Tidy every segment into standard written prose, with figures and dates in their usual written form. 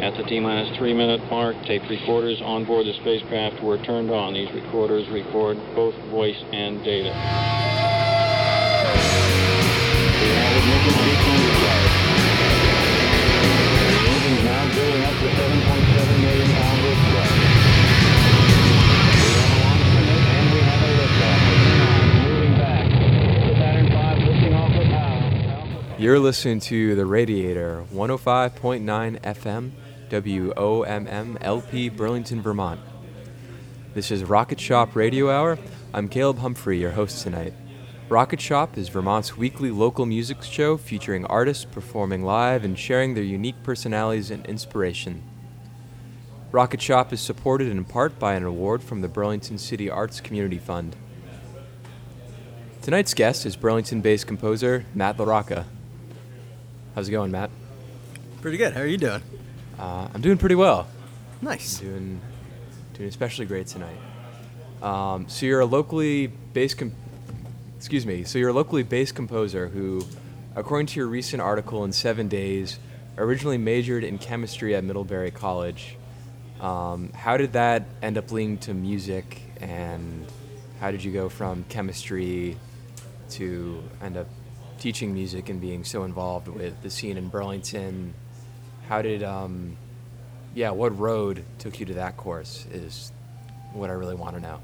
At the T-minus 3-minute mark, tape recorders on board the spacecraft were turned on. These recorders record both voice and data. The engine is now building up to 7.7 million pounds of thrust. We have a launch commit and we have a liftoff. Moving back. The Saturn V lifting off of Alpha. You're listening to The Radiator, 105.9 FM. WOMMLP, Burlington, Vermont. This is Rocket Shop Radio Hour. I'm Caleb Humphrey, your host tonight. Rocket Shop is Vermont's weekly local music show featuring artists performing live and sharing their unique personalities and inspiration. Rocket Shop is supported in part by an award from the Burlington City Arts Community Fund. Tonight's guest is Burlington-based composer Matt LaRocca. How's it going, Matt? Pretty good. How are you doing? I'm doing pretty well. Nice. I'm doing especially great tonight. So you're a locally based composer who, according to your recent article in 7 Days, originally majored in chemistry at Middlebury College. How did that end up leading to music, and how did you go from chemistry to end up teaching music and being so involved with the scene in Burlington? How did, what road took you to that course is what I really want to know.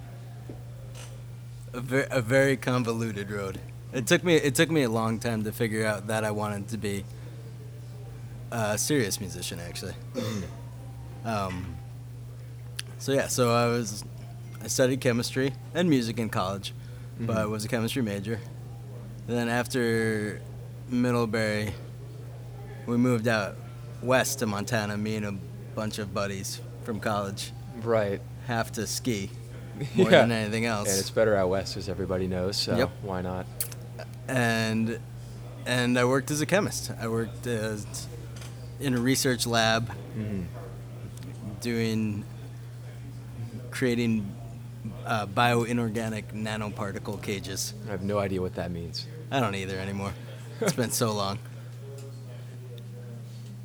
A very convoluted road. It took me a long time to figure out that I wanted to be a serious musician, actually. I studied chemistry and music in college, mm-hmm. but I was a chemistry major. And then after Middlebury, we moved out west to Montana, me and a bunch of buddies from college. Right. Have to ski more than anything else. And it's better out west, as everybody knows, so yep. Why not? And I worked as a chemist. I worked in a research lab, mm-hmm. creating bioinorganic nanoparticle cages. I have no idea what that means. I don't either anymore. It's been so long.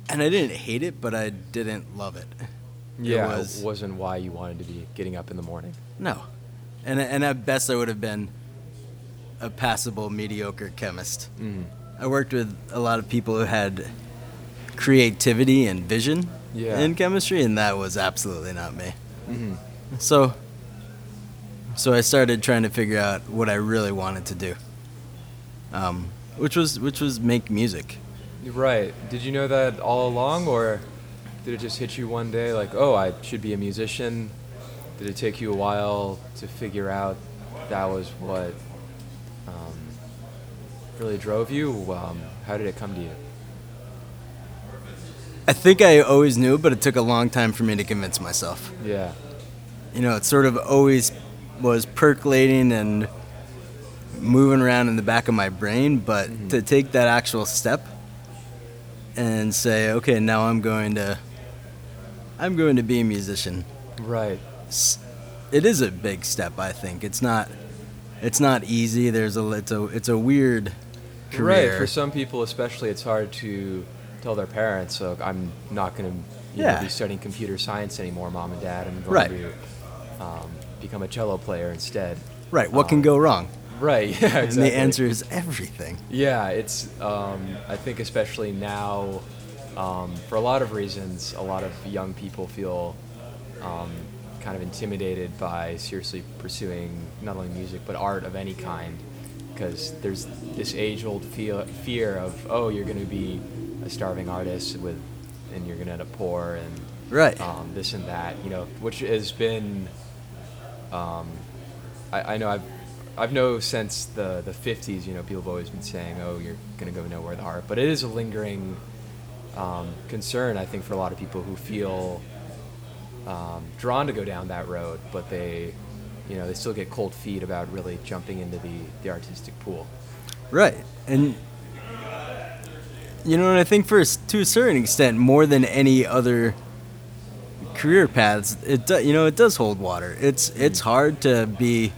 And I didn't hate it, but I didn't love it. Yeah, it wasn't why you wanted to be getting up in the morning. No. And at best, I would have been a passable, mediocre chemist. Mm. I worked with a lot of people who had creativity and vision in chemistry, and that was absolutely not me. Mm-hmm. So I started trying to figure out what I really wanted to do, which was make music. Right. Did you know that all along, or did it just hit you one day like, oh, I should be a musician? Did it take you a while to figure out that was what really drove you? How did it come to you? I think I always knew, but it took a long time for me to convince myself. Yeah. It sort of always was percolating and moving around in the back of my brain, but mm-hmm. to take that actual step and say, okay, now I'm going to be a musician. Right. It is a big step, I think. It's not easy. It's a weird career. Right. For some people, especially, it's hard to tell their parents, "So I'm not going to be studying computer science anymore, Mom and Dad. I'm going to become a cello player instead." Right. What can go wrong? Right, yeah, exactly. And the answer is everything. Yeah, it's, I think especially now, for a lot of reasons, a lot of young people feel kind of intimidated by seriously pursuing not only music, but art of any kind, because there's this age-old fear of, oh, you're going to be a starving artist and you're going to end up poor, and right. This and that, which has been, I know I've known since the 50s, people have always been saying, oh, you're going to go nowhere with art. But it is a lingering concern, I think, for a lot of people who feel drawn to go down that road, but they still get cold feet about really jumping into the artistic pool. Right. And, and I think to a certain extent, more than any other career paths, it does hold water. It's hard to be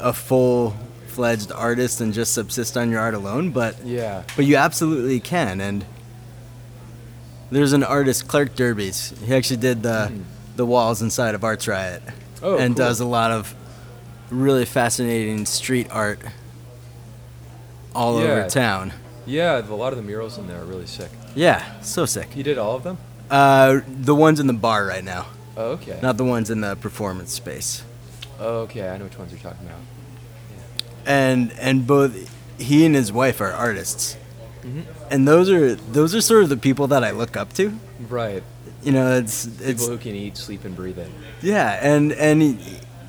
a full-fledged artist and just subsist on your art alone, but you absolutely can, and There's an artist, Clark Derbies. He actually did the walls inside of Arts Riot. Oh, and cool. Does a lot of really fascinating street art all over town. Yeah, a lot of the murals in there are really sick. Yeah, so sick. You did all of them? The ones in the bar right now. Oh, okay. Not the ones in the performance space. Oh, okay. I know which ones you're talking about. Yeah. And both he and his wife are artists. Mm-hmm. And those are sort of the people that I look up to. Right. You know, it's people who can eat, sleep, and breathe it. Yeah, and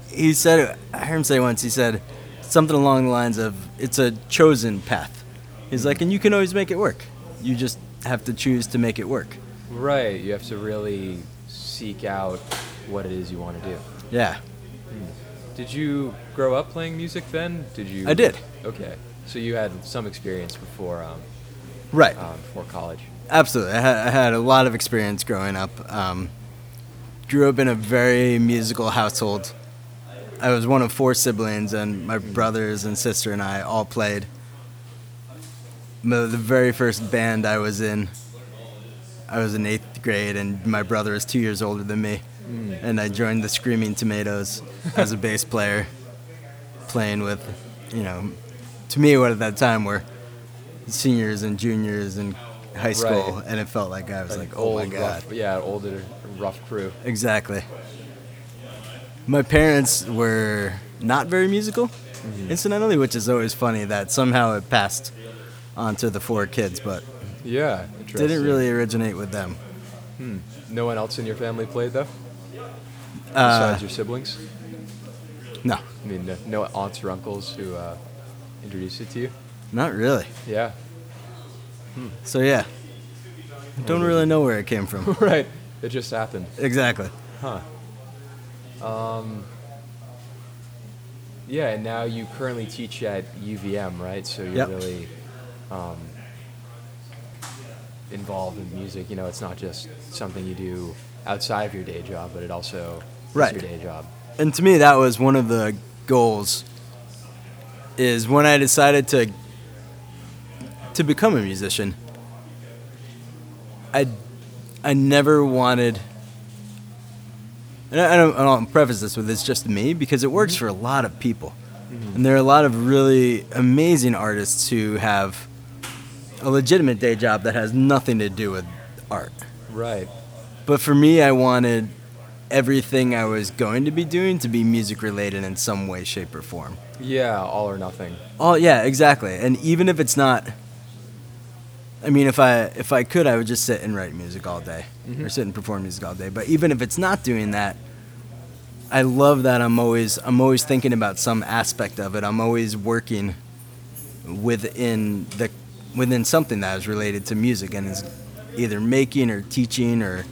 he said, I heard him say once, he said something along the lines of, it's a chosen path. He's like, and you can always make it work. You just have to choose to make it work. Right. You have to really seek out what it is you want to do. Yeah. Did you grow up playing music then? Did you? I did. Okay. So you had some experience before... Right. Before college. Absolutely. I had a lot of experience growing up. Grew up in a very musical household. I was one of four siblings, and my brothers and sister and I all played. The very first band I was in, I was in 8th grade, and my brother is 2 years older than me. Mm. And I joined the Screaming Tomatoes as a bass player, playing with, to me what at that time were seniors and juniors in high school, right. And it felt like I was like oh old, my God. Rough, older, rough crew. Exactly. My parents were not very musical, incidentally, which is always funny that somehow it passed onto the four kids, but didn't really originate with them. Hmm. No one else in your family played, though? Besides your siblings? No. I mean, no aunts or uncles who introduced it to you? Not really. Yeah. Hmm. So, I don't really know where it came from. Right. It just happened. Exactly. Huh. And now you currently teach at UVM, right? So you're really involved in music. You know, it's not just something you do outside of your day job, but it also is your day job. And to me, that was one of the goals is when I decided to become a musician, I never wanted, and I don't preface this with it's just me, because it works for a lot of people. Mm-hmm. And there are a lot of really amazing artists who have a legitimate day job that has nothing to do with art. Right. But for me, I wanted everything I was going to be doing to be music-related in some way, shape, or form. Yeah, all or nothing. Exactly. And even if it's not... I mean, if I could, I would just sit and write music all day, or sit and perform music all day. But even if it's not doing that, I love that I'm always thinking about some aspect of it. I'm always working within something that is related to music and is either making or teaching or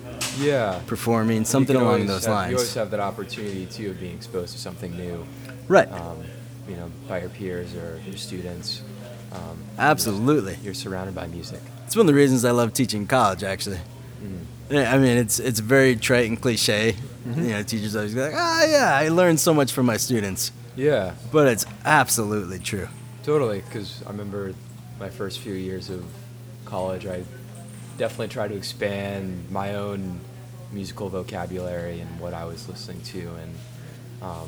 performing, something along those lines. You always have that opportunity too of being exposed to something new, right? By your peers or your students. Absolutely. You're surrounded by music. It's one of the reasons I love teaching college, actually. I mean, it's very trite and cliche. Mm-hmm. Teachers always go like, I learned so much from my students. Yeah. But it's absolutely true. Totally, because I remember my first few years of college, I definitely tried to expand my own musical vocabulary and what I was listening to. And I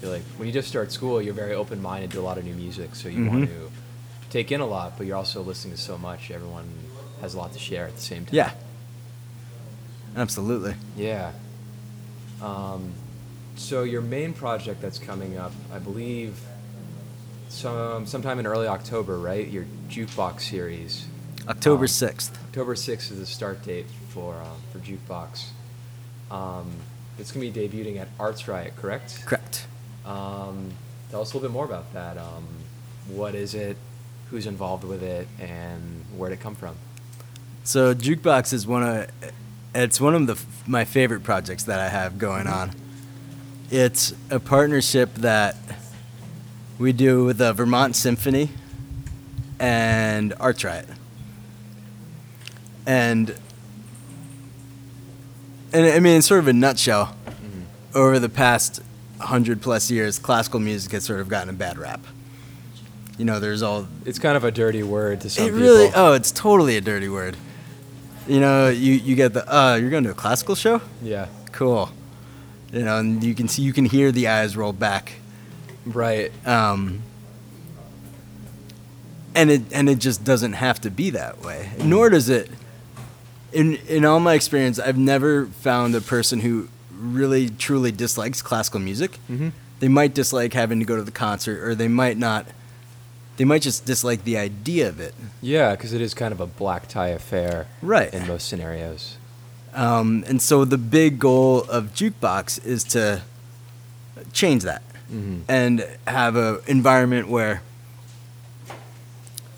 feel like when you just start school, you're very open-minded to a lot of new music, so you want to take in a lot, but you're also listening to so much. Everyone has a lot to share at the same time. Yeah. Absolutely. Yeah. So your main project that's coming up, I believe, sometime in early October, right? Your Jukebox series. October 6th. October 6th is the start date for Jukebox. It's going to be debuting at Arts Riot, correct? Correct. Tell us a little bit more about that. What is it? Who's involved with it, and where did it come from? So Jukebox is one of my favorite projects that I have going on. It's a partnership that we do with the Vermont Symphony and Arts Riot. And I mean, in sort of a nutshell, over the past 100+ years, classical music has sort of gotten a bad rap. There's all... It's kind of a dirty word to some people. It's totally a dirty word. you know, you get the, you're going to a classical show? Yeah. Cool. You know, and you can see, you can hear the eyes roll back. Right. And it just doesn't have to be that way. Nor does it, in all my experience, I've never found a person who really truly dislikes classical music. Mm-hmm. They might dislike having to go to the concert, or they might not. They might just dislike the idea of it. Yeah, because it is kind of a black tie affair, right? In most scenarios. And so the big goal of Jukebox is to change that, mm-hmm. and have an environment where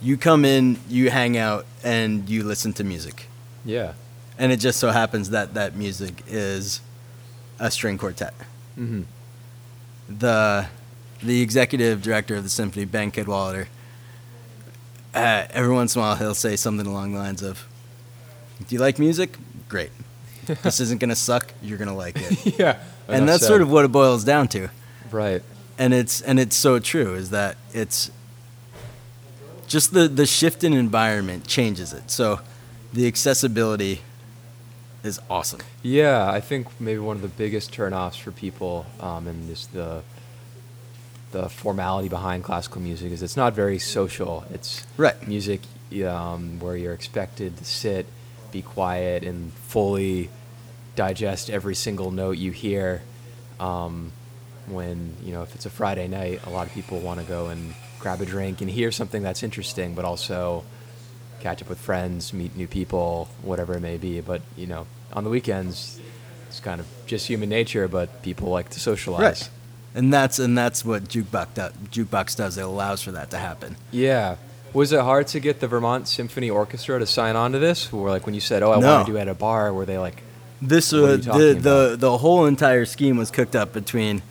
you come in, you hang out, and you listen to music. Yeah. And it just so happens that that music is a string quartet. Mm-hmm. The executive director of the symphony, Ben Kidwalter, every once in a while he'll say something along the lines of, "Do you like music? Great. This isn't going to suck. You're going to like it." Yeah. And that's sort of what it boils down to. Right. And it's so true, is that it's just the shift in environment changes it. So the accessibility is awesome. Yeah, I think maybe one of the biggest turnoffs for people, and just the formality behind classical music, is it's not very social. It's right. Music where you're expected to sit, be quiet, and fully digest every single note you hear. When, you know, if it's a Friday night, a lot of people want to go and grab a drink and hear something that's interesting, but also catch up with friends, meet new people, whatever it may be. But, you know, on the weekends, it's kind of just human nature, but people like to socialize. Right. And that's what Jukebox does. It allows for that to happen. Yeah. Was it hard to get the Vermont Symphony Orchestra to sign on to this? Or like when you said, want to do it at a bar, were they like, this was the whole entire scheme was cooked up between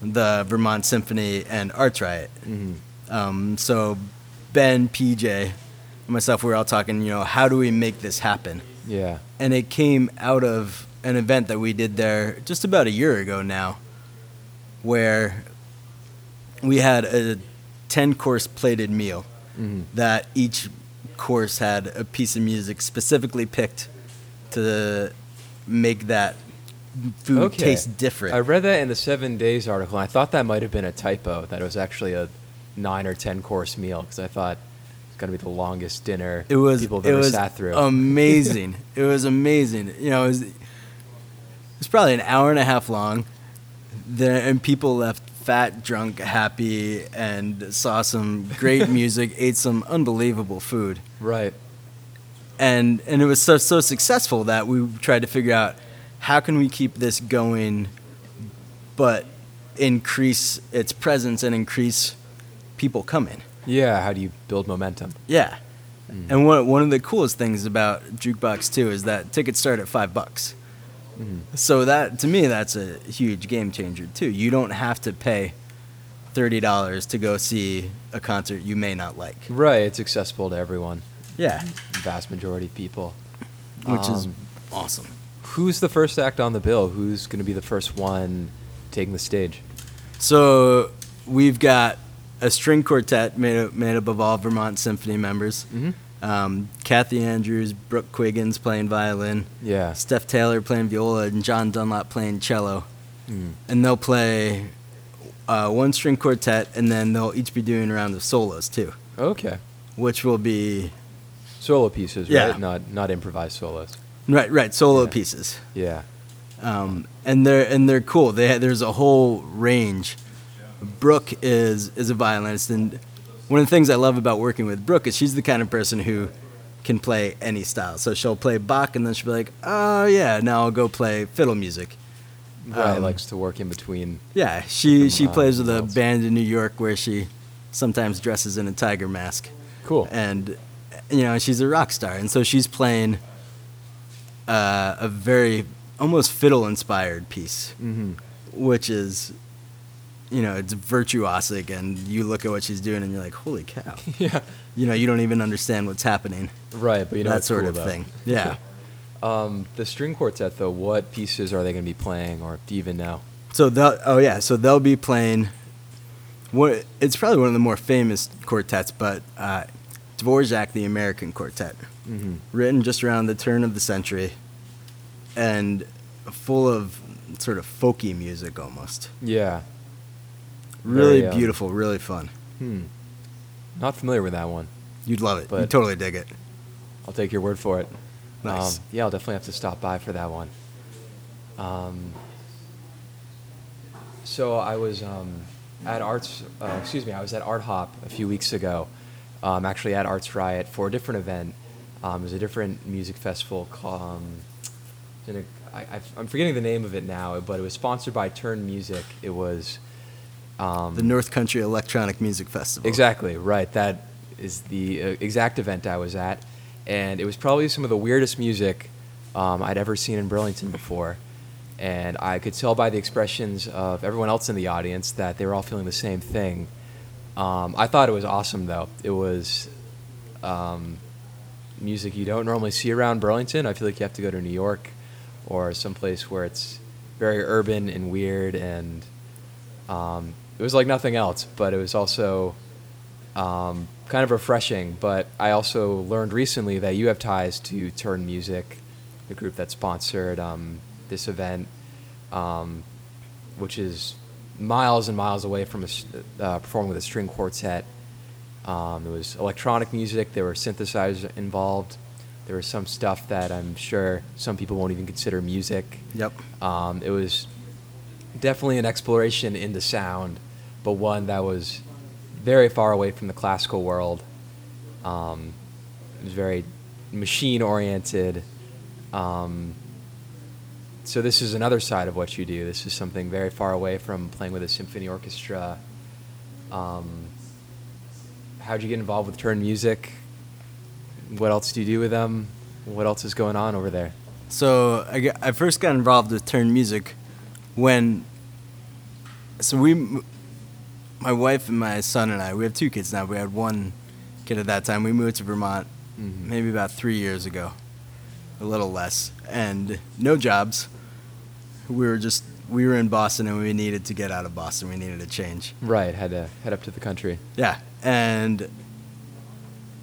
the Vermont Symphony and Arts Riot. Mm-hmm. So Ben, PJ, and myself, we were all talking, you know, how do we make this happen? Yeah. And it came out of an event that we did there just about a year ago now, where we had a 10-course plated meal, mm-hmm. that each course had a piece of music specifically picked to make that food taste different. I read that in the 7 Days article, and I thought that might have been a typo, that it was actually a 9 or 10-course meal, because I thought it's going to be the longest dinner people have ever sat through. Amazing. It was amazing. You know, it was probably an hour and a half long. And people left fat, drunk, happy, and saw some great music, ate some unbelievable food. Right. And it was so successful that we tried to figure out, how can we keep this going but increase its presence and increase people coming? Yeah, how do you build momentum? Yeah. Mm-hmm. And one of the coolest things about Jukebox, too, is that tickets start at $5. Mm-hmm. So that, to me, that's a huge game changer too. You don't have to pay $30 to go see a concert you may not like. Right, it's accessible to everyone. Yeah, the vast majority of people, which is awesome. Who's the first act on the bill? Who's going to be the first one taking the stage? So we've got a string quartet made up of all Vermont Symphony members. Mm-hmm. Kathy Andrews, Brooke Quiggins playing violin, yeah. Steph Taylor playing viola, and John Dunlop playing cello. Mm. And they'll play one string quartet, and then they'll each be doing a round of solos too. Okay. Which will be solo pieces, yeah. Right? Not improvised solos. Right, solo pieces. Yeah. And they're cool. There's a whole range. Brooke is a violinist, and one of the things I love about working with Brooke is she's the kind of person who can play any style. So she'll play Bach, and then she'll be like, "Oh yeah, now I'll go play fiddle music." Right, likes to work in between. Yeah, she plays with a band in New York where she sometimes dresses in a tiger mask. Cool. And you know, she's a rock star, and so she's playing a very almost fiddle-inspired piece, mm-hmm. which is. You know, it's virtuosic, and you look at what she's doing, and you're like, "Holy cow!" Yeah. You know, you don't even understand what's happening. Right, but you know that sort of thing. Yeah. The string quartet, though, what pieces are they going to be playing, or do you even know? So they'll be playing. It's probably one of the more famous quartets, but Dvorak, the American Quartet, mm-hmm. written just around the turn of the century and full of sort of folky music almost. Yeah. Really beautiful, really fun. Hmm. Not familiar with that one. You'd love it. You'd totally dig it. I'll take your word for it. Nice. Yeah, I'll definitely have to stop by for that one. So I was at Art Hop a few weeks ago, actually at Arts Riot for a different event. It was a different music festival. I'm forgetting the name of it now, but it was sponsored by Turn Music. It was... the North Country Electronic Music Festival. Exactly, right. That is the exact event I was at. And it was probably some of the weirdest music I'd ever seen in Burlington before. And I could tell by the expressions of everyone else in the audience that they were all feeling the same thing. I thought it was awesome, though. It was music you don't normally see around Burlington. I feel like you have to go to New York or someplace where it's very urban and weird, and it was like nothing else, but it was also kind of refreshing. But I also learned recently that you have ties to Turn Music, the group that sponsored this event, which is miles and miles away from performing with a string quartet. It was electronic music. There were synthesizers involved. There was some stuff that I'm sure some people won't even consider music. Yep. It was definitely an exploration into sound, but one that was very far away from the classical world. It was very machine-oriented. So this is another side of what you do. This is something very far away from playing with a symphony orchestra. How'd you get involved with Turn Music? What else do you do with them? What else is going on over there? So I first got involved with Turn Music my wife and my son and I, we have two kids now. We had one kid at that time. We moved to Vermont mm-hmm. maybe about 3 years ago, a little less, and no jobs. We were in Boston, and we needed to get out of Boston. We needed a change. Right, had to head up to the country. Yeah, and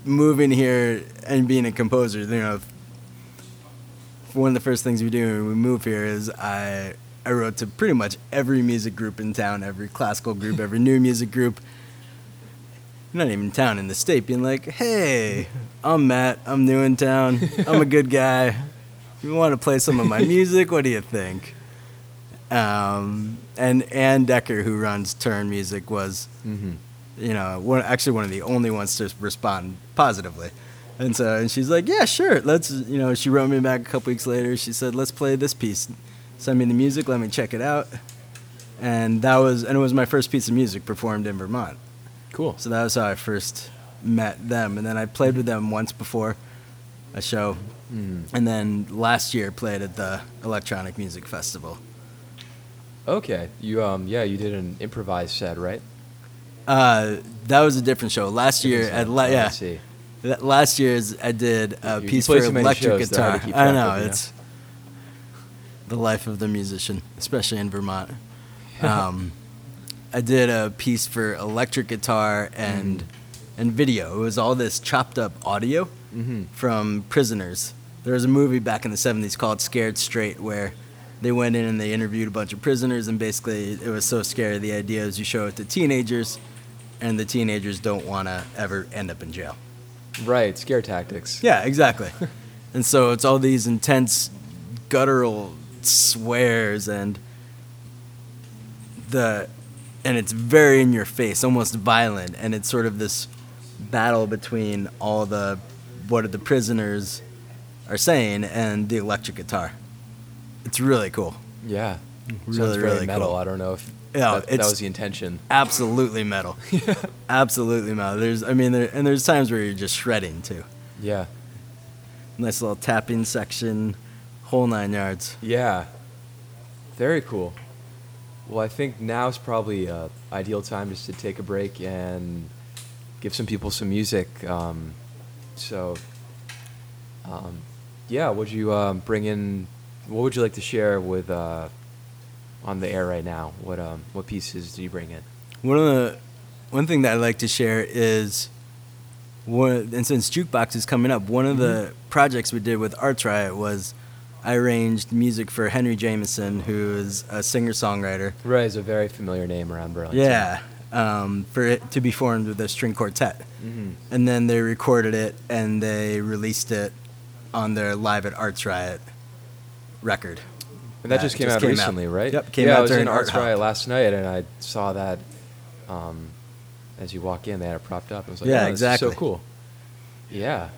moving here and being a composer, you know, one of the first things we do when we move here is I wrote to pretty much every music group in town, every classical group, every new music group, not even town, in the state, being like, hey, I'm Matt, I'm new in town, I'm a good guy, you want to play some of my music, what do you think? And Ann Decker, who runs Turn Music, was, mm-hmm. you know, one of the only ones to respond positively. And she's like, yeah, sure, let's, you know, she wrote me back a couple weeks later, she said, let's play this piece. Send me the music, let me check it out. And it was my first piece of music performed in Vermont. Cool. So that was how I first met them. And then I played with them once before a show. Mm. And then last year played at the Electronic Music Festival. Okay. You you did an improvised set, right? That was a different show. Last year I did a piece for electric guitar. I know, it's the life of the musician, especially in Vermont. I did a piece for electric guitar and video. It was all this chopped up audio mm-hmm. from prisoners. There was a movie back in the 70s called Scared Straight where they went in and they interviewed a bunch of prisoners, and basically it was so scary. The idea is you show it to teenagers, and the teenagers don't want to ever end up in jail. Right, scare tactics. Yeah, exactly. And so it's all these intense, guttural swears and it's very in your face, almost violent, and it's sort of this battle between all the what the prisoners are saying and the electric guitar. It's really cool. Yeah, really, really metal. Cool. I don't know if that was the intention. Absolutely metal. Yeah. Absolutely metal. There's times where you're just shredding too. Yeah. Nice little tapping section. Whole nine yards. Yeah. Very cool. Well, I think now's probably an ideal time just to take a break and give some people some music. Would you bring in... What would you like to share with on the air right now? What pieces do you bring in? One thing that I'd like to share is and since Jukebox is coming up, one of the projects we did with Arts Riot was I arranged music for Henry Jameson, who is a singer-songwriter. Right, is a very familiar name around Burlington. Yeah, for it to be formed with a string quartet. Mm-hmm. And then they recorded it, and they released it on their Live at Arts Riot record. And that just came out recently, right? Yep, came out during Arts Riot last night, and I saw that... as you walk in, they had it propped up. I was like, yeah, oh, exactly. So cool. Yeah.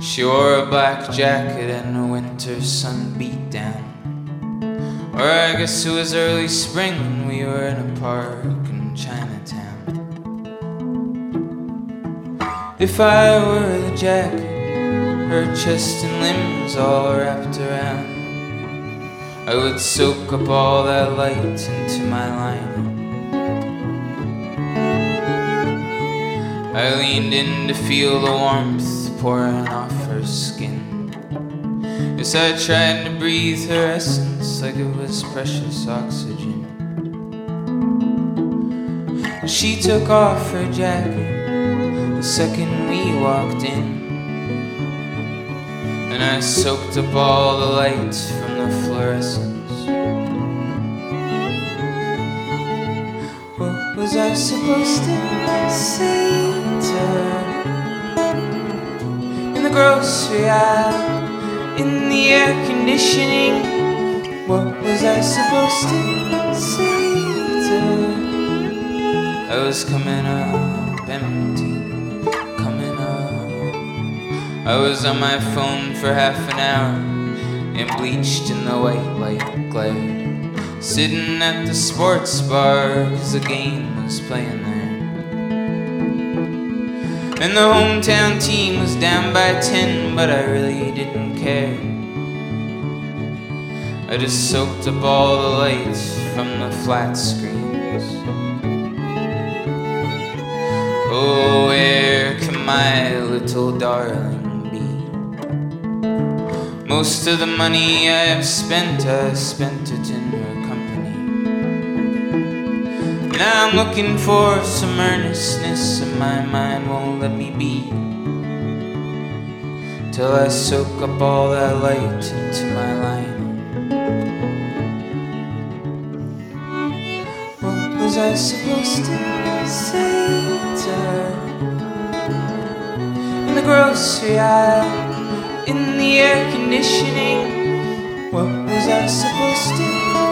She wore a black jacket and a winter sun beat down. Or I guess it was early spring when we were in a park in Chinatown. If I were the jacket, her chest and limbs all wrapped around, I would soak up all that light into my linen. I leaned in to feel the warmth pouring off her skin. Yes, I tried to breathe her essence like it was precious oxygen. She took off her jacket the second we walked in, and I soaked up all the lights from the fluorescence. What was I supposed to say to her? In the grocery aisle, in the air conditioning, what was I supposed to say to her? I was coming up empty. I was on my phone for half an hour and bleached in the white light glare, sitting at the sports bar 'cause the game was playing there. And the hometown team was down by 10, but I really didn't care. I just soaked up all the lights from the flat screens. Oh, where can my little darling? Most of the money I spent it in her company. Now I'm looking for some earnestness, and my mind won't let me be till I soak up all that light into my lining. What was I supposed to say to her? In the grocery aisle, in the air conditioning, what was I supposed to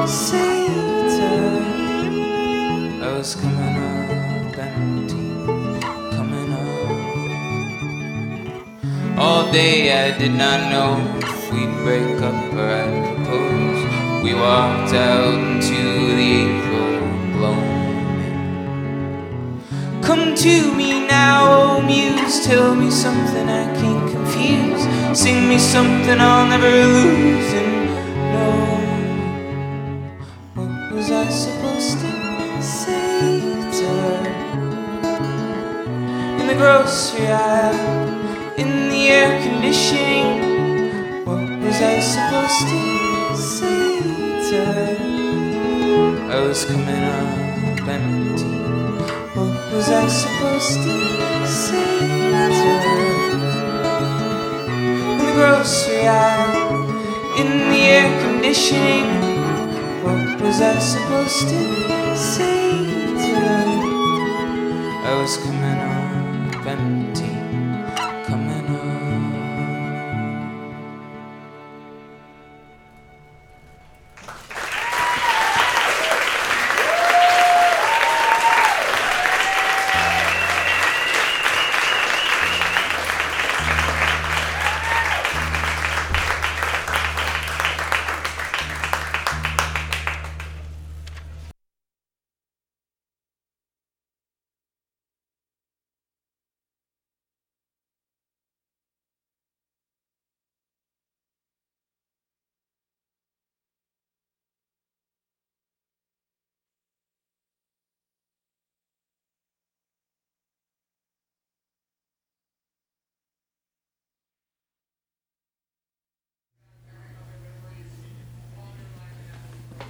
say to her? I was coming up empty, coming up. All day I did not know if we'd break up or I'd propose. We walked out into the April gloaming. Come to me now, oh muse, tell me something I can't confuse. Sing me something I'll never lose and know. What was I supposed to say to her? In the grocery aisle, in the air conditioning, what was I supposed to say to her? I was coming up empty. What was I supposed to say to her? Grocery aisle, in the air conditioning, what was I supposed to say to her? I was coming up empty, coming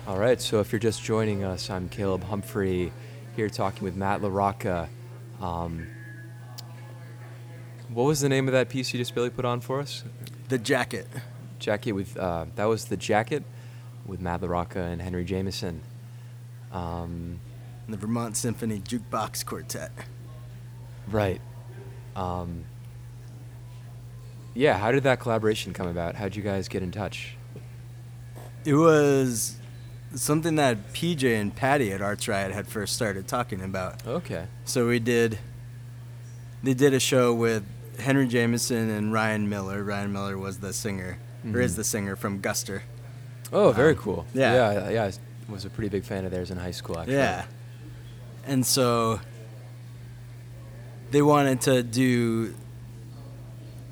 All right, so if you're just joining us, I'm Caleb Humphrey here talking with Matt LaRocca. What was the name of that piece you just barely put on for us? The Jacket. That was The Jacket with Matt LaRocca and Henry Jameson. The Vermont Symphony Jukebox Quartet. Right. Yeah, how did that collaboration come about? How'd you guys get in touch? It was something that PJ and Patty at Arts Riot had first started talking about. Okay. So they did a show with Henry Jameson and Ryan Miller. Ryan Miller was the singer, or is the singer from Guster. Oh, very cool. Yeah, I was a pretty big fan of theirs in high school, actually. Yeah. And so they wanted to do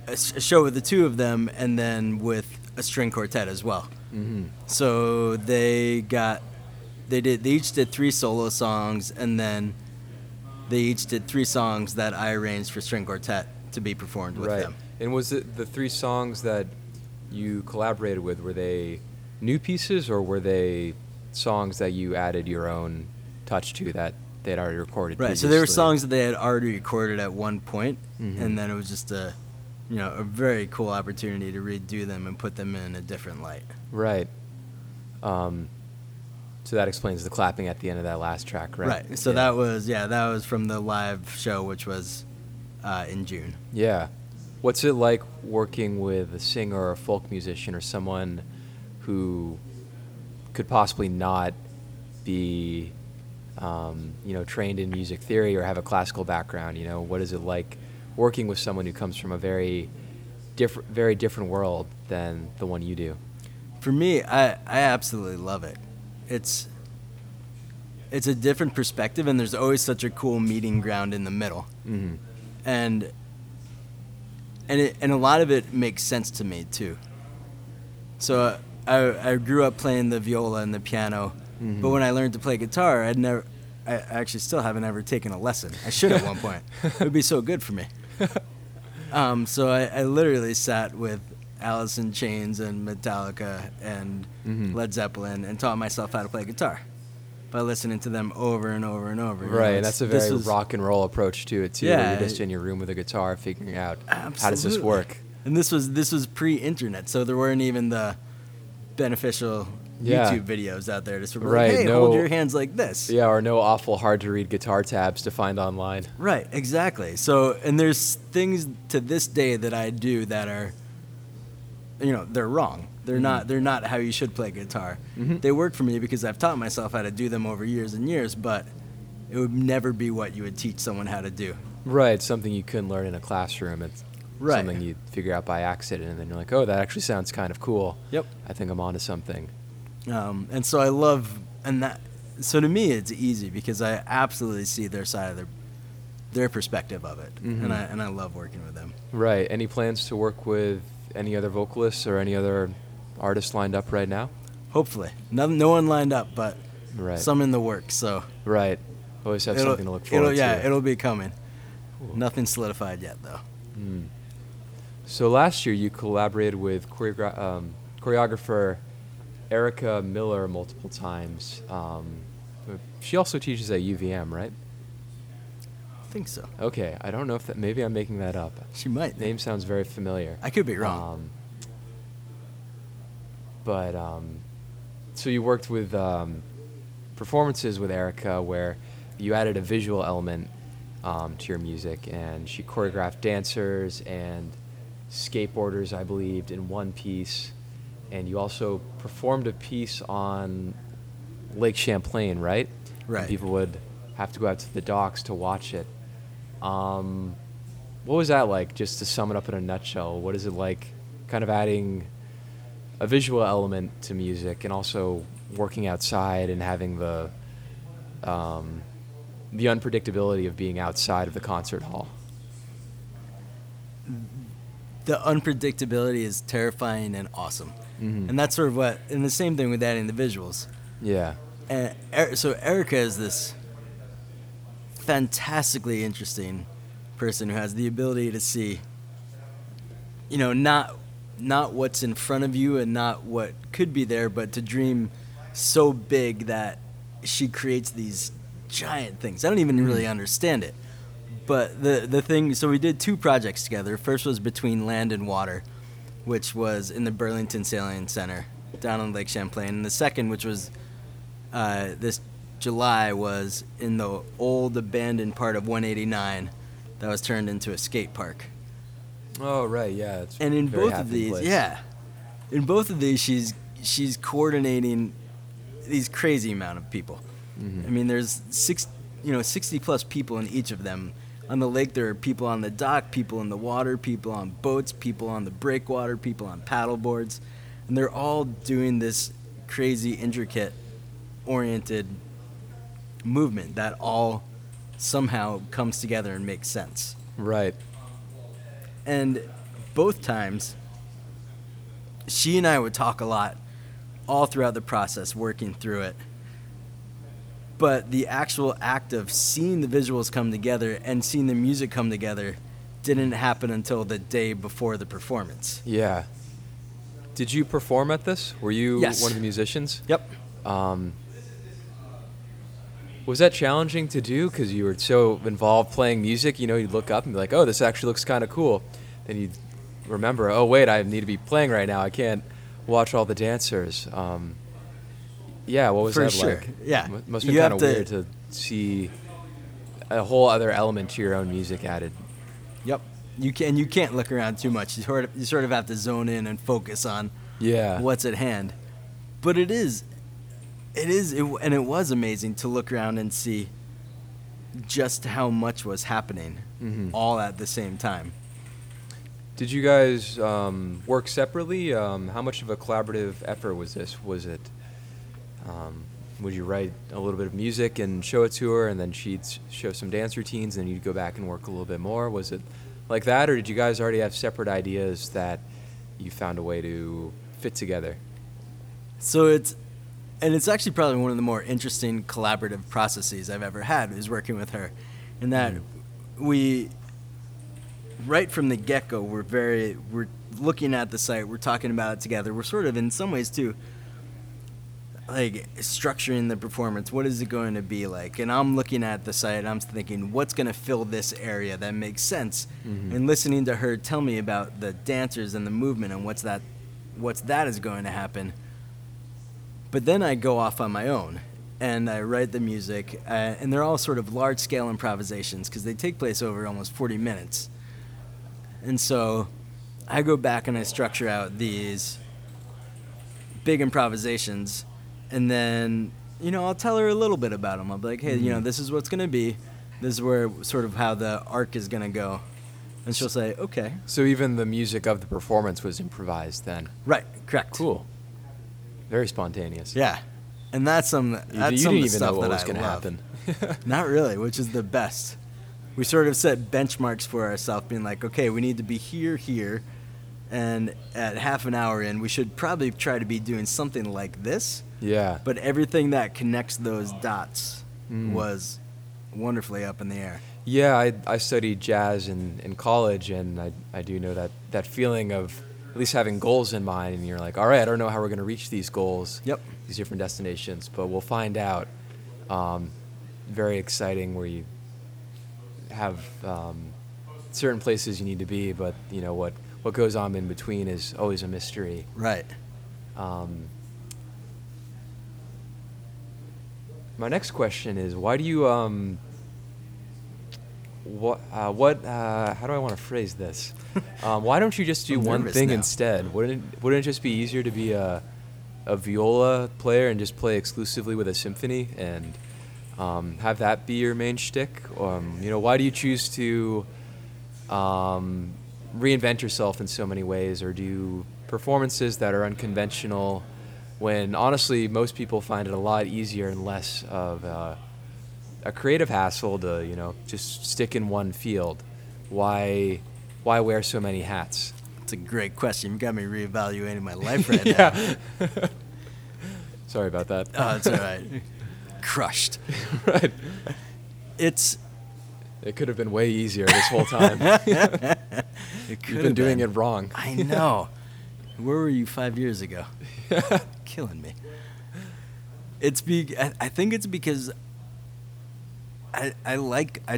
a show with the two of them and then with a string quartet as well. Mm-hmm. So they each did three solo songs, and then they each did three songs that I arranged for string quartet to be performed with them. And was it the three songs that you collaborated with, were they new pieces or were they songs that you added your own touch to that they'd already recorded previously? So there were songs that they had already recorded at one point, and then it was just a very cool opportunity to redo them and put them in a different light. Right. So that explains the clapping at the end of that last track, right? Right. So that was from the live show, which was in June. Yeah. What's it like working with a singer or a folk musician or someone who could possibly not be, trained in music theory or have a classical background? You know, what is it like working with someone who comes from a very different world than the one you do? For me, I absolutely love it. It's a different perspective, and there's always such a cool meeting ground in the middle. Mm-hmm. And a lot of it makes sense to me too. So I grew up playing the viola and the piano, but when I learned to play guitar, I actually still haven't ever taken a lesson. I should at one point. It would be so good for me. So I literally sat with Alice in Chains and Metallica and Led Zeppelin and taught myself how to play guitar by listening to them over and over and over. Right, and that's a very rock and roll approach to it, too. Yeah, you're just in your room with a guitar figuring out how does this work. And this was pre-internet, so there weren't even the beneficial YouTube videos out there to sort of hold your hands like this. Yeah, or no awful hard-to-read guitar tabs to find online. Right, exactly. So, and there's things to this day that I do that are, they're wrong. They're not. They're not how you should play guitar. Mm-hmm. They work for me because I've taught myself how to do them over years and years, but it would never be what you would teach someone how to do. Right, something you couldn't learn in a classroom. It's something you figure out by accident, and then you're like, oh, that actually sounds kind of cool. Yep. I think I'm onto something. And so I love, and that, so to me it's easy because I absolutely see their side of their perspective of it, and I love working with them. Right. Any plans to work with any other vocalists or any other artists lined up right now? Hopefully, no one lined up, but some in the works. So always have something to look forward to. Yeah, it'll be coming. Cool. Nothing solidified yet, though. Mm. So last year you collaborated with choreographer Erica Miller multiple times. She also teaches at UVM, right? I think so. Okay, I don't know if that. Maybe I'm making that up. She might. Name sounds very familiar. I could be wrong. So you worked with performances with Erica where you added a visual element to your music, and she choreographed dancers and skateboarders, I believed, in one piece. And you also performed a piece on Lake Champlain, right? Right. And people would have to go out to the docks to watch it. What was that like, just to sum it up in a nutshell? What is it like kind of adding a visual element to music and also working outside and having the unpredictability of being outside of the concert hall? The unpredictability is terrifying and awesome. And that's sort of what, and the same thing with adding the visuals. Yeah. And so Erica is this fantastically interesting person who has the ability to see, not what's in front of you and not what could be there, but to dream so big that she creates these giant things. I don't even really understand it. But the thing, so we did two projects together. First was Between Land and Water, which was in the Burlington Sailing Center down on Lake Champlain. And the second, which was this July, was in the old abandoned part of 189 that was turned into a skate park. Oh, right, yeah. It's and in both of these, place. Yeah. In both of these, she's coordinating these crazy amount of people. Mm-hmm. I mean, there's 60 plus people in each of them. On the lake, there are people on the dock, people in the water, people on boats, people on the breakwater, people on paddleboards, and they're all doing this crazy, intricate, oriented movement that all somehow comes together and makes sense. Right. And both times, she and I would talk a lot all throughout the process, working through it. But the actual act of seeing the visuals come together and seeing the music come together didn't happen until the day before the performance. Yeah. Did you perform at this? Were you one of the musicians? Yep. Was that challenging to do because you were so involved playing music? You know, you'd look up and be like, oh, this actually looks kind of cool. Then you'd remember, oh, wait, I need to be playing right now. I can't watch all the dancers. Yeah, what was that like? Yeah. Must have been kind of weird to see a whole other element to your own music added. Yep. You can't look around too much. You sort of have to zone in and focus on what's at hand. But it was amazing to look around and see just how much was happening all at the same time. Did you guys work separately? How much of a collaborative effort was this? Was it? Would you write a little bit of music and show it to her, and then she'd show some dance routines, and then you'd go back and work a little bit more? Was it like that, or did you guys already have separate ideas that you found a way to fit together? So it's actually probably one of the more interesting collaborative processes I've ever had is working with her, in that we, right from the get-go, we're looking at the site, we're talking about it together, we're sort of in some ways too, like structuring the performance. What is it going to be like? And I'm looking at the site, I'm thinking, what's going to fill this area that makes sense? Mm-hmm. And listening to her tell me about the dancers and the movement and what's that is going to happen. But then I go off on my own and I write the music, and they're all sort of large scale improvisations because they take place over almost 40 minutes. And so I go back and I structure out these big improvisations. And then, you know, I'll tell her a little bit about them. I'll be like, hey, you know, this is what's going to be. This is where sort of how the arc is going to go. And she'll say, okay. So even the music of the performance was improvised then? Right, correct. Cool. Very spontaneous. Yeah. And that's some of the stuff that I love. You didn't even know what was going to happen. Not really, which is the best. We sort of set benchmarks for ourselves, being like, okay, we need to be here, and at half an hour in, we should probably try to be doing something like this. Yeah. But everything that connects those dots was wonderfully up in the air. Yeah, I studied jazz in college, and I do know that feeling of at least having goals in mind, and you're like, all right, I don't know how we're going to reach these goals, these different destinations, but we'll find out. Very exciting where you have certain places you need to be, but you know what goes on in between is always a mystery. Right. My next question is, why do you, how do I want to phrase this? Why don't you just do one thing instead? Wouldn't it just be easier to be a viola player and just play exclusively with a symphony and have that be your main shtick? You know, why do you choose to reinvent yourself in so many ways or do performances that are unconventional? When honestly, most people find it a lot easier and less of a creative hassle to, you know, just stick in one field. Why wear so many hats? That's a great question. You got me reevaluating my life right now. Sorry about that. Oh, it's all right. Crushed. Right. It could have been way easier this whole time. You've been doing it wrong. I know. Where were you 5 years ago? Killing me. I think it's because I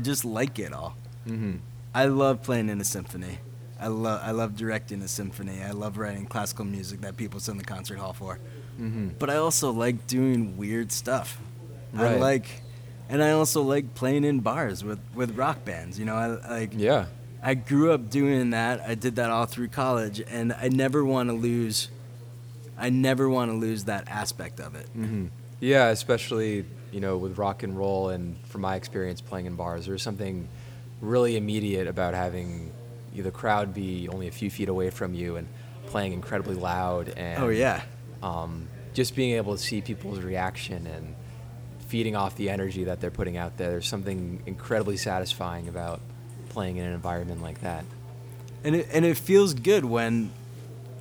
just like it all. Mm-hmm. I love playing in a symphony. I love directing a symphony. I love writing classical music that people sit in the concert hall for. Mm-hmm. But I also like doing weird stuff. Right. I also like playing in bars with rock bands. You know, I grew up doing that. I did that all through college, and I never want to lose that aspect of it. Mm-hmm. Yeah, especially, you know, with rock and roll, and from my experience playing in bars, there's something really immediate about having the crowd be only a few feet away from you and playing incredibly loud, and just being able to see people's reaction and feeding off the energy that they're putting out there. There's something incredibly satisfying about playing in an environment like that. And it feels good when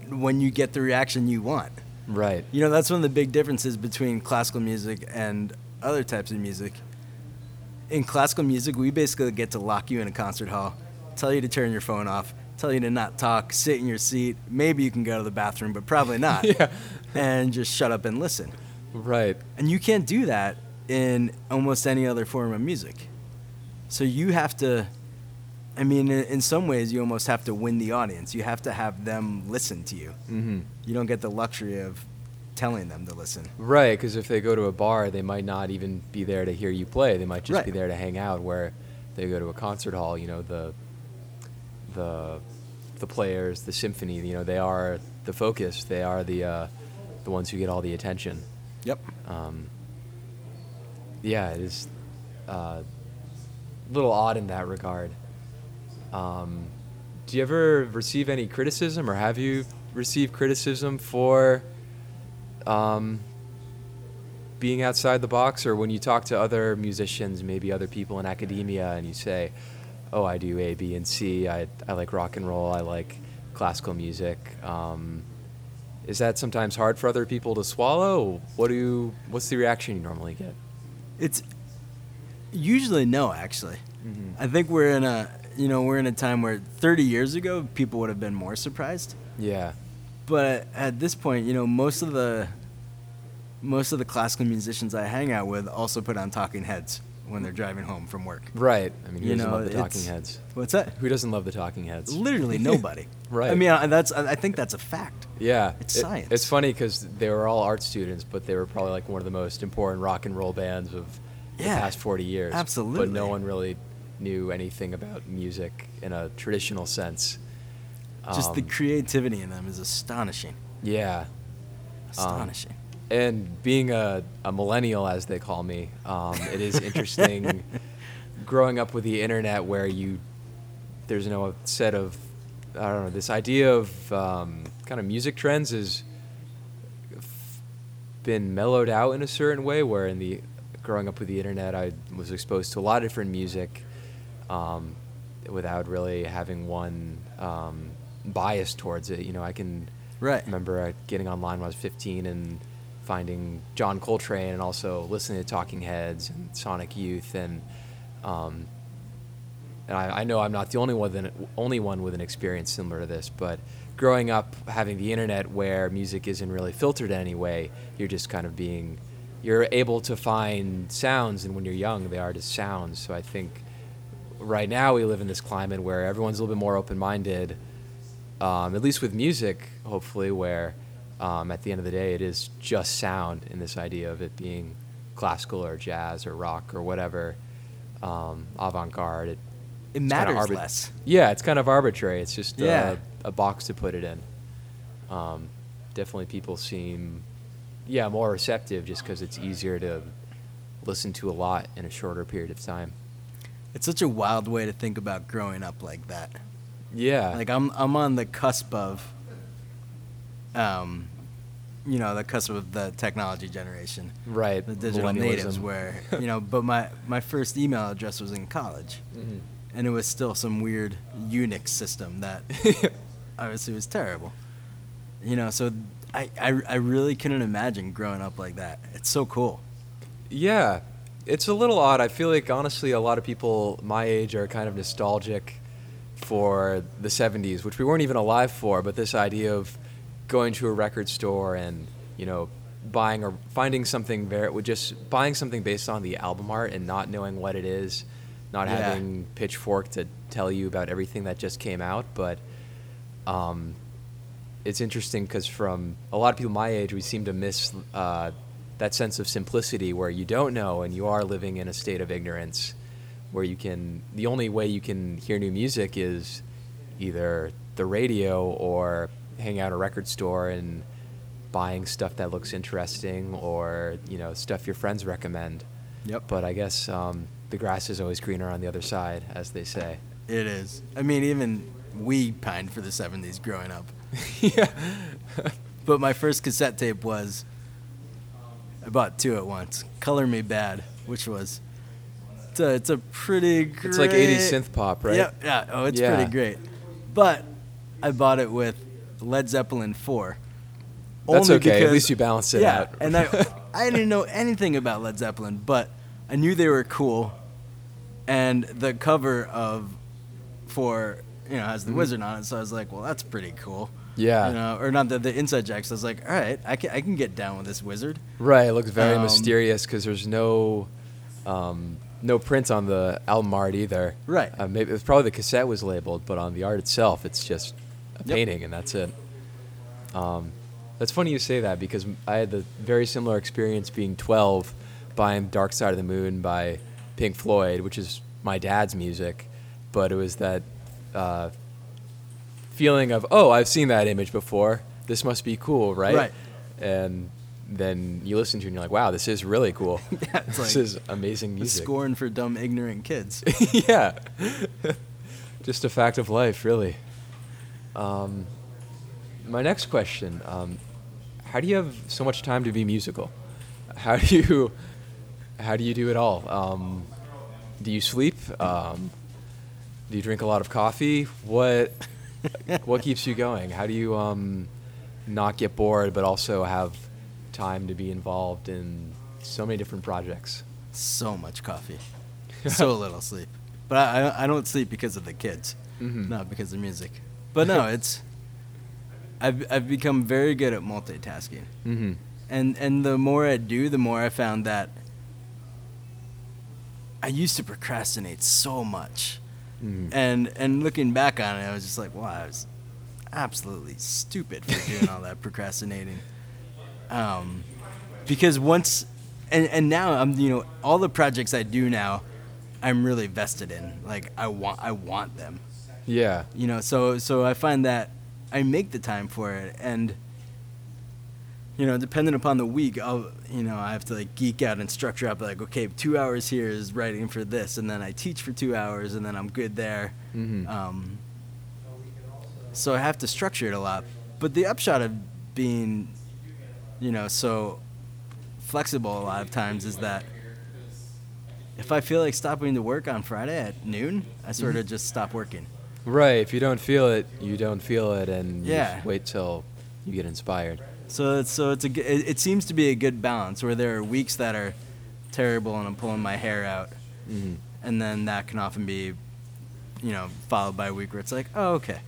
you get the reaction you want. Right. You know, that's one of the big differences between classical music and other types of music. In classical music, we basically get to lock you in a concert hall, tell you to turn your phone off, tell you to not talk, sit in your seat. Maybe you can go to the bathroom, but probably not. Yeah. And just shut up and listen. Right. And you can't do that in almost any other form of music. So you have to, I mean, in some ways, you almost have to win the audience. You have to have them listen to you. Mm-hmm. You don't get the luxury of telling them to listen. Right, because if they go to a bar, they might not even be there to hear you play. They might just be there to hang out, where they go to a concert hall, you know, the players, the symphony, you know, they are the focus. They are the ones who get all the attention. Yep. Yeah, it is a little odd in that regard. Do you ever receive any criticism, or have you received criticism for being outside the box, or when you talk to other musicians, maybe other people in academia, and you say, oh, I do A, B, and C, I like rock and roll, I like classical music. Is that sometimes hard for other people to swallow? What's the reaction you normally get? It's usually no, actually. Mm-hmm. I think we're in a time where 30 years ago, people would have been more surprised. Yeah. But at this point, you know, most of the classical musicians I hang out with also put on Talking Heads when they're driving home from work. Right. I mean, who doesn't love the Talking Heads? What's that? Who doesn't love the Talking Heads? Literally nobody. Right. I mean, I think that's a fact. Yeah. It's science. It's funny because they were all art students, but they were probably like one of the most important rock and roll bands of the past 40 years. Absolutely. But no one really knew anything about music in a traditional sense. Just the creativity in them is astonishing. Yeah. Astonishing. And being a millennial, as they call me, it is interesting growing up with the internet, where there's no set of, I don't know, this idea of kind of music trends has been mellowed out in a certain way, where growing up with the internet, I was exposed to a lot of different music, without really having one bias towards it. You know, I can remember getting online when I was 15 and finding John Coltrane, and also listening to Talking Heads and Sonic Youth, and I know I'm not the only one with an experience similar to this, but growing up having the internet where music isn't really filtered in any way, you're able to find sounds, and when you're young, they are just sounds. So I think right now we live in this climate where everyone's a little bit more open-minded, at least with music, hopefully, where at the end of the day it is just sound, and this idea of it being classical or jazz or rock or whatever, avant-garde. It matters less. Yeah, it's kind of arbitrary. It's just a box to put it in. Definitely people seem more receptive just because it's easier to listen to a lot in a shorter period of time. It's such a wild way to think about growing up like that. Yeah. Like I'm on the cusp of the technology generation. Right. The digital natives, where but my first email address was in college. Mm-hmm. And it was still some weird Unix system that obviously was terrible. You know, so I really couldn't imagine growing up like that. It's so cool. Yeah. It's a little odd. I feel like, honestly, a lot of people my age are kind of nostalgic for the 70s, which we weren't even alive for, but this idea of going to a record store and, buying or finding something very, just buying something based on the album art and not knowing what it is, not having Pitchfork to tell you about everything that just came out. But it's interesting because from a lot of people my age, we seem to miss that sense of simplicity where you don't know and you are living in a state of ignorance where you can, the only way you can hear new music is either the radio or hang out at a record store and buying stuff that looks interesting or, you know, stuff your friends recommend. Yep. But I guess the grass is always greener on the other side, as they say. It is. I mean, even we pined for the 70s growing up. Yeah. But my first cassette tape was, I bought two at once, Color Me Bad, which was, it's a pretty great. It's like 80s synth pop, right? Yeah. Yeah. Oh, it's pretty great. But I bought it with Led Zeppelin 4. That's okay. Because, at least you balanced it out. And I didn't know anything about Led Zeppelin, but I knew they were cool. And the cover of 4, you know, has the wizard on it, so I was like, well, that's pretty cool. Yeah. You know, or not the Inside Jack. So I was like, all right, I can get down with this wizard. Right. It looks very mysterious because there's no prints on the album art either. Right. Maybe it's probably the cassette was labeled, but on the art itself, it's just a painting, and that's it. That's funny you say that because I had the very similar experience being 12 buying Dark Side of the Moon by Pink Floyd, which is my dad's music, but it was that feeling of, oh, I've seen that image before. This must be cool, right? Right. And then you listen to it and you're like, wow, this is really cool. Yeah, it's this is amazing music. A scorn for dumb, ignorant kids. Yeah. Just a fact of life, really. My next question, how do you have so much time to be musical? How do you do it all? Do you sleep? Do you drink a lot of coffee? What keeps you going? How do you not get bored but also have time to be involved in so many different projects? So much coffee, so little sleep. But I don't sleep because of the kids, not because of music. But no, it's. I've become very good at multitasking, and the more I do, the more I found that I used to procrastinate so much, and looking back on it, I was just like, wow, I was absolutely stupid for doing all that procrastinating, because once and now I'm, you know, all the projects I do now, I'm really vested in, like I want them, yeah, you know, so I find that. I make the time for it, and you know, depending upon the week, I have to like geek out and structure up. Like, okay, 2 hours here is writing for this, and then I teach for 2 hours, and then I'm good there. So I have to structure it a lot. But the upshot of being, you know, so flexible a lot of times is that if I feel like stopping to work on Friday at noon, I sort of just stop working. Right, if you don't feel it, and you just wait till you get inspired. So it seems to be a good balance where there are weeks that are terrible and I'm pulling my hair out, and then that can often be, you know, followed by a week where it's like, oh, okay,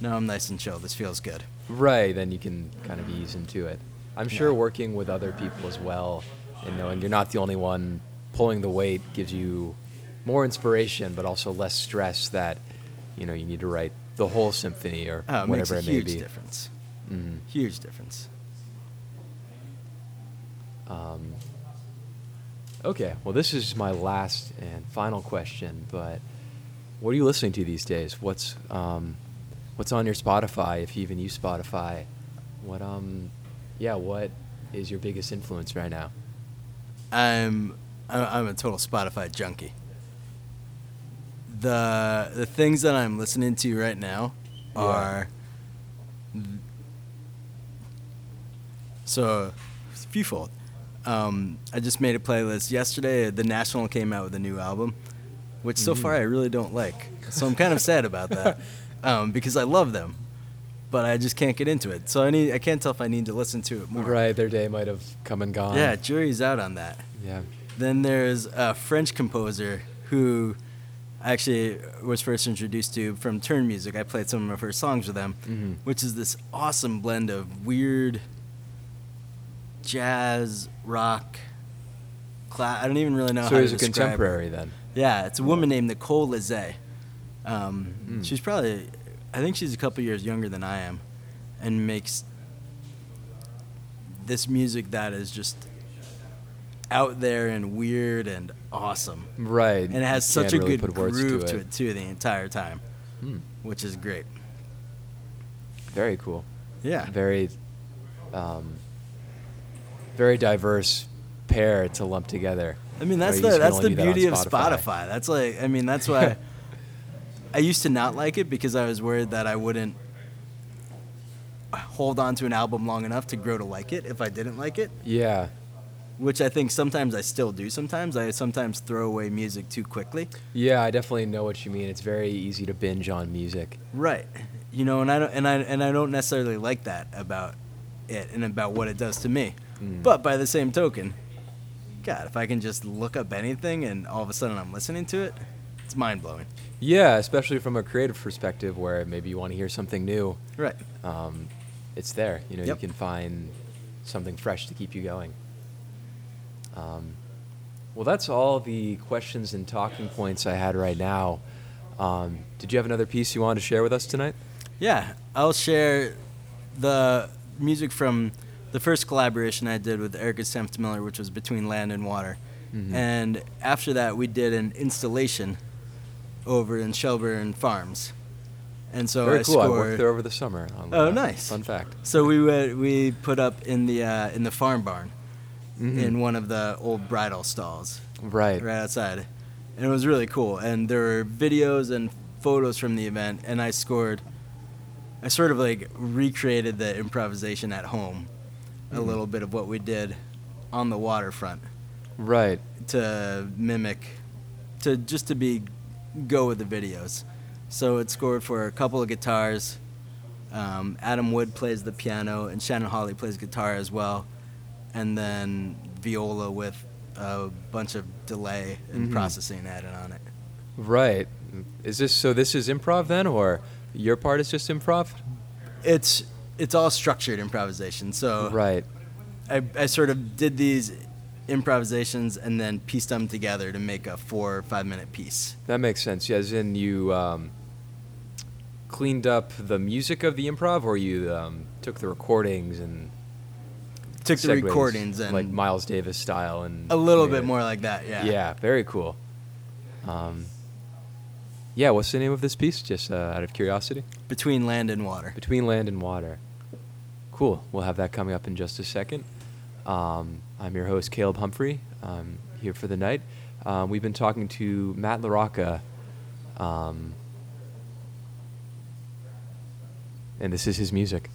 now I'm nice and chill, this feels good. Right, then you can kind of ease into it. I'm sure working with other people as well and knowing you're not the only one pulling the weight gives you more inspiration but also less stress that you know, you need to write the whole symphony or whatever it may be. Huge difference. Huge difference. Okay, well, this is my last and final question, but what are you listening to these days? What's on your Spotify, if you even use Spotify? What is your biggest influence right now? I'm a total Spotify junkie. The things that I'm listening to right now are so it's fewfold. I just made a playlist yesterday. The National came out with a new album, which so far I really don't like. So I'm kind of sad about that because I love them, but I just can't get into it. So I can't tell if I need to listen to it more. Right, their day might have come and gone. Yeah, jury's out on that. Yeah. Then there's a French composer who. I actually was first introduced to from Turn Music. I played some of her songs with them, which is this awesome blend of weird jazz, rock, I don't even really know how to describe. So he's a contemporary then? Yeah, it's a woman named Nicole Lizet. She's probably, I think she's a couple years younger than I am, and makes this music that is just out there and weird and awesome. Right. And it has such a good groove to it, too, the entire time, which is great. Very cool. Yeah. Very, very diverse pair to lump together. I mean, that's the beauty of Spotify. That's like, I mean, that's why I used to not like it, because I was worried that I wouldn't hold on to an album long enough to grow to like it if I didn't like it. Yeah. Which I think sometimes I still do. I sometimes throw away music too quickly. Yeah, I definitely know what you mean. It's very easy to binge on music. Right. You know, and I don't necessarily like that about it and about what it does to me. But by the same token, God, if I can just look up anything and all of a sudden I'm listening to it, it's mind-blowing. Yeah, especially from a creative perspective where maybe you want to hear something new. Right. It's there. You know, you can find something fresh to keep you going. Well, that's all the questions and talking points I had right now. Did you have another piece you wanted to share with us tonight? Yeah, I'll share the music from the first collaboration I did with Erica Steph Miller, which was Between Land and Water. Mm-hmm. And after that, we did an installation over in Shelburne Farms. And so very cool. I worked there over the summer. Nice. Fun fact. So we put up in the farm barn, in one of the old bridal stalls. Right outside. And it was really cool. And there were videos and photos from the event, and I sort of like recreated the improvisation at home, a little bit of what we did on the waterfront. Right. To mimic, go with the videos. So it's scored for a couple of guitars. Adam Wood plays the piano, and Shannon Hawley plays guitar as well. And then viola with a bunch of delay and processing added on it. Right. This is improv then, or your part is just improv? It's all structured improvisation. So right. I sort of did these improvisations and then pieced them together to make a 4 or 5 minute piece. That makes sense. Yeah, as in you cleaned up the music of the improv, or you took the recordings and... Took the recordings and like Miles Davis style and a little bit more like that, yeah. Yeah, very cool. Yeah, what's the name of this piece? Just out of curiosity. Between Land and Water. Between Land and Water. Cool. We'll have that coming up in just a second. I'm your host Caleb Humphrey. I'm here for the night. We've been talking to Matt LaRocca, and this is his music.